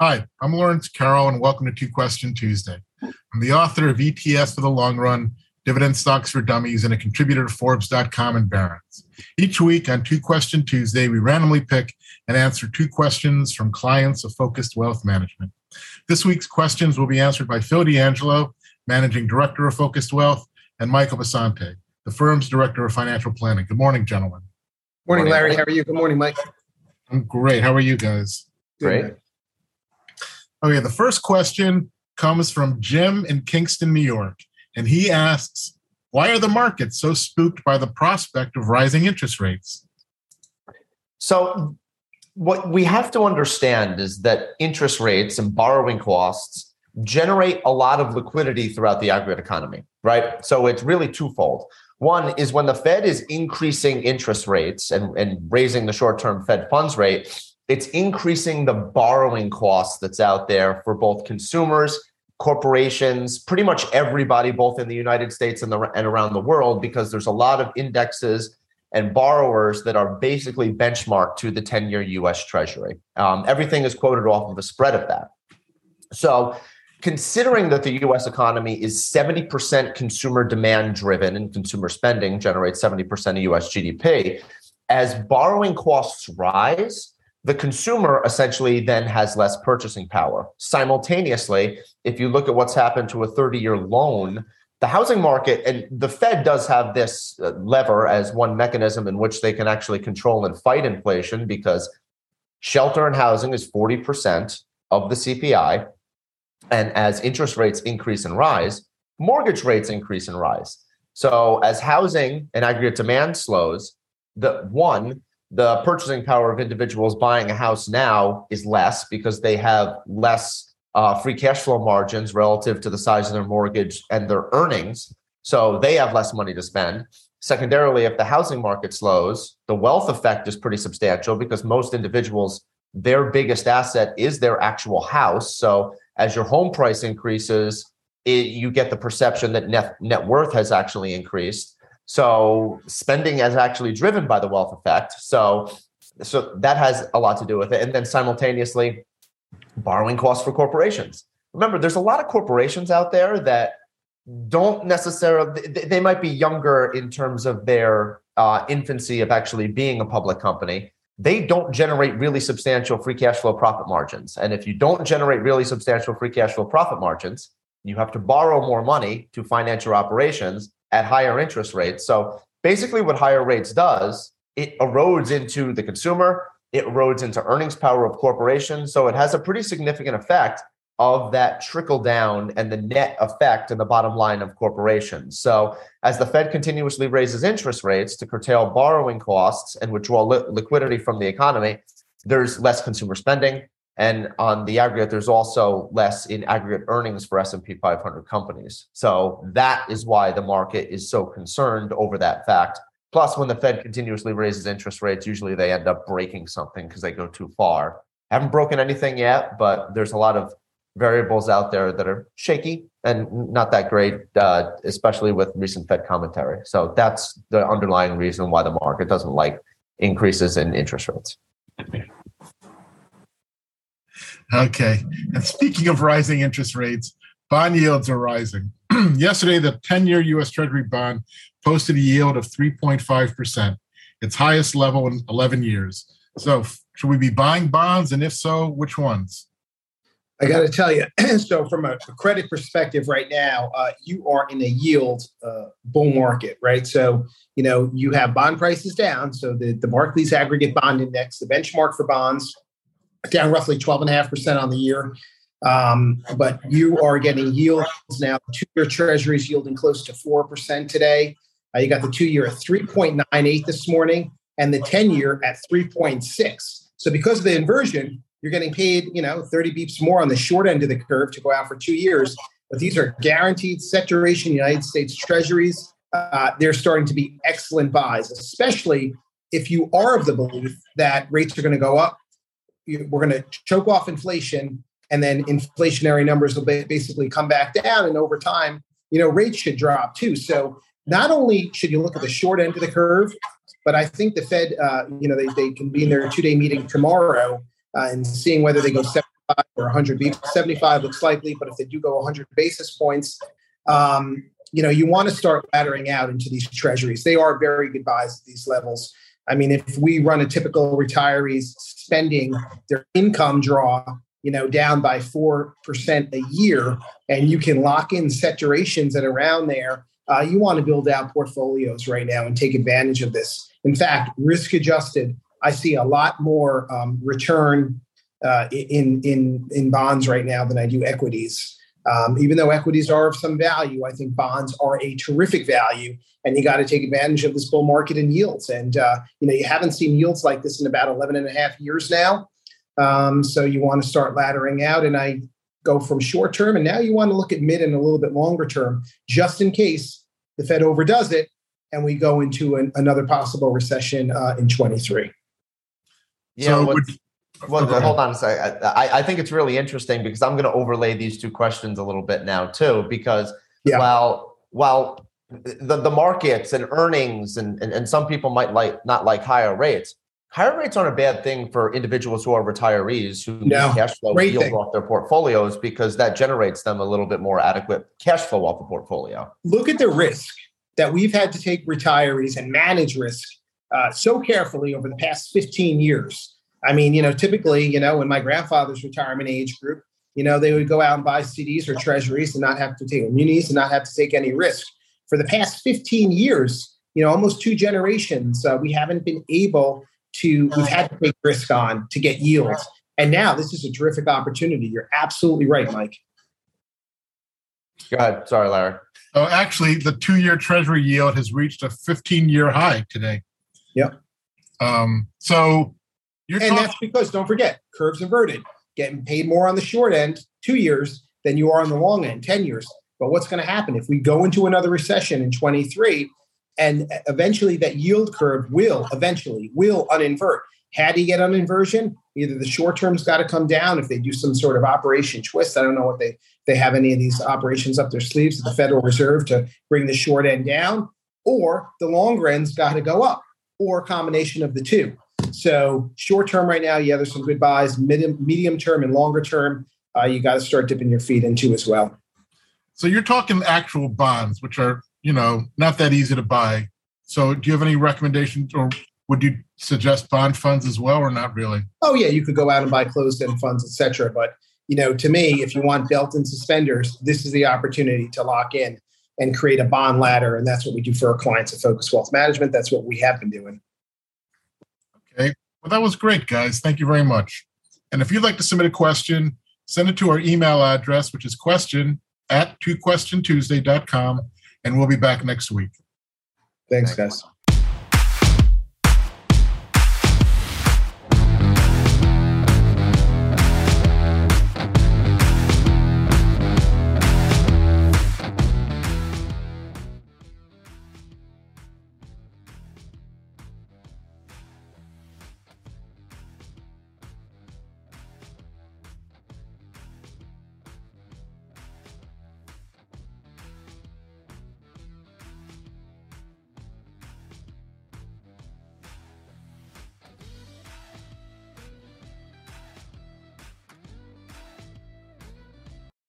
Hi, I'm Lawrence Carroll, and welcome to Two Question Tuesday. I'm the author of ETS for the Long Run, Dividend Stocks for Dummies, and a contributor to Forbes.com and Barron's. Each week on Two Question Tuesday, we randomly pick and answer two questions from clients of Focused Wealth Management. This week's questions will be answered by Phil D'Angelo, Managing Director of Focused Wealth, and Michael Basante, the firm's Director of Financial Planning. Good morning, gentlemen. Morning, Larry. How are you? Good morning, Mike. I'm great. How are you guys? Great. Okay, the first question comes from Jim in Kingston, New York, and he asks, why are the markets so spooked by the prospect of rising interest rates? So what we have to understand is that interest rates and borrowing costs generate a lot of liquidity throughout the aggregate economy, right? So it's really twofold. One is when the Fed is increasing interest rates and raising the short-term Fed funds rate, it's increasing the borrowing costs that's out there for both consumers, corporations, pretty much everybody, both in the United States and around the world, because there's a lot of indexes and borrowers that are basically benchmarked to the 10-year U.S. Treasury. Everything is quoted off of a spread of that. So considering that the U.S. economy is 70% consumer demand driven and consumer spending generates 70% of U.S. GDP, as borrowing costs rise, the consumer essentially then has less purchasing power. Simultaneously, if you look at what's happened to a 30-year loan, the housing market, and the Fed does have this lever as one mechanism in which they can actually control and fight inflation, because shelter and housing is 40% of the CPI. And as interest rates increase and rise, mortgage rates increase and rise. So as housing and aggregate demand slows, the purchasing power of individuals buying a house now is less because they have less free cash flow margins relative to the size of their mortgage and their earnings. So they have less money to spend. Secondarily, if the housing market slows, the wealth effect is pretty substantial because most individuals, their biggest asset is their actual house. So as your home price increases, you get the perception that net worth has actually increased. So spending is actually driven by the wealth effect. So that has a lot to do with it. And then simultaneously, borrowing costs for corporations. Remember, there's a lot of corporations out there that don't necessarily, they might be younger in terms of their infancy of actually being a public company. They don't generate really substantial free cash flow profit margins. And if you don't generate really substantial free cash flow profit margins, you have to borrow more money to finance your operations at higher interest rates. So basically what higher rates does, it erodes into the consumer, it erodes into earnings power of corporations. So it has a pretty significant effect of that trickle down and the net effect in the bottom line of corporations. So as the Fed continuously raises interest rates to curtail borrowing costs and withdraw liquidity from the economy, there's less consumer spending. And on the aggregate, there's also less in aggregate earnings for S&P 500 companies. So that is why the market is so concerned over that fact. Plus, when the Fed continuously raises interest rates, usually they end up breaking something because they go too far. Haven't broken anything yet, but there's a lot of variables out there that are shaky and not that great, especially with recent Fed commentary. So that's the underlying reason why the market doesn't like increases in interest rates. Okay. And speaking of rising interest rates, bond yields are rising. Yesterday, the 10-year U.S. Treasury bond posted a yield of 3.5%, its highest level in 11 years. So should we be buying bonds? And if so, which ones? I got to tell you, so from a credit perspective right now, you are in a yield bull market, right? So, you know, you have bond prices down. So the Barclays Aggregate Bond Index, the benchmark for bonds, down roughly 12.5% on the year. But you are getting yields now. 2-year treasuries yielding close to 4% today. You got the 2-year at 3.98 this morning and the 10-year at 3.6. So because of the inversion, you're getting paid, 30 beeps more on the short end of the curve to go out for 2 years. But these are guaranteed set duration United States treasuries. They're starting to be excellent buys, especially if you are of the belief that rates are going to go up. We're going to choke off inflation, and then inflationary numbers will basically come back down. And over time, rates should drop too. So not only should you look at the short end of the curve, but I think the Fed, they can be in their 2-day meeting tomorrow and seeing whether they go 7 or 100 basis points. 75 looks likely, but if they do go 100 basis points, you want to start laddering out into these treasuries. They are very good buys at these levels. I mean, if we run a typical retiree's spending, their income draw, down by 4% a year, and you can lock in set durations at around there, you want to build out portfolios right now and take advantage of this. In fact, risk adjusted, I see a lot more return in bonds right now than I do equities. Even though equities are of some value, I think bonds are a terrific value, and you got to take advantage of this bull market in yields. And, you haven't seen yields like this in about 11 and a half years now. So you want to start laddering out, and I go from short term, and now you want to look at mid and a little bit longer term, just in case the Fed overdoes it and we go into another possible recession in 23. Well, hold on a second. I think it's really interesting because I'm going to overlay these two questions a little bit now too, because while the markets and earnings and some people might not like higher rates. Higher rates aren't a bad thing for individuals who are retirees who need cash flow yield off their portfolios, because that generates them a little bit more adequate cash flow off the portfolio. Look at the risk that we've had to take retirees and manage risk so carefully over the past 15 years. I mean, typically, in my grandfather's retirement age group, they would go out and buy CDs or treasuries and not have to take munis and not have to take any risk. For the past 15 years, almost two generations, we haven't been able we've had to take risk on to get yields. And now this is a terrific opportunity. You're absolutely right, Mike. Go ahead. Sorry, Larry. Oh, actually, the 2-year treasury yield has reached a 15-year high today. Yep. That's because, don't forget, curves inverted, getting paid more on the short end, 2 years, than you are on the long end, 10 years. But what's going to happen if we go into another recession in 23? And eventually that yield curve will uninvert. How do you get uninversion? Either the short term's got to come down if they do some sort of operation twist. I don't know if they have any of these operations up their sleeves at the Federal Reserve to bring the short end down, or the long end's got to go up, or a combination of the two. So short term right now, there's some good buys. Medium term and longer term, you got to start dipping your feet into as well. So you're talking actual bonds, which are not that easy to buy. So do you have any recommendations, or would you suggest bond funds as well, or not really? Oh, yeah, you could go out and buy closed-end funds, et cetera. But, to me, if you want belt and suspenders, this is the opportunity to lock in and create a bond ladder. And that's what we do for our clients at Focused Wealth Management. That's what we have been doing. Okay. Well, that was great, guys. Thank you very much. And if you'd like to submit a question, send it to our email address, which is question@twoquestiontuesday.com. And we'll be back next week. Thanks, guys.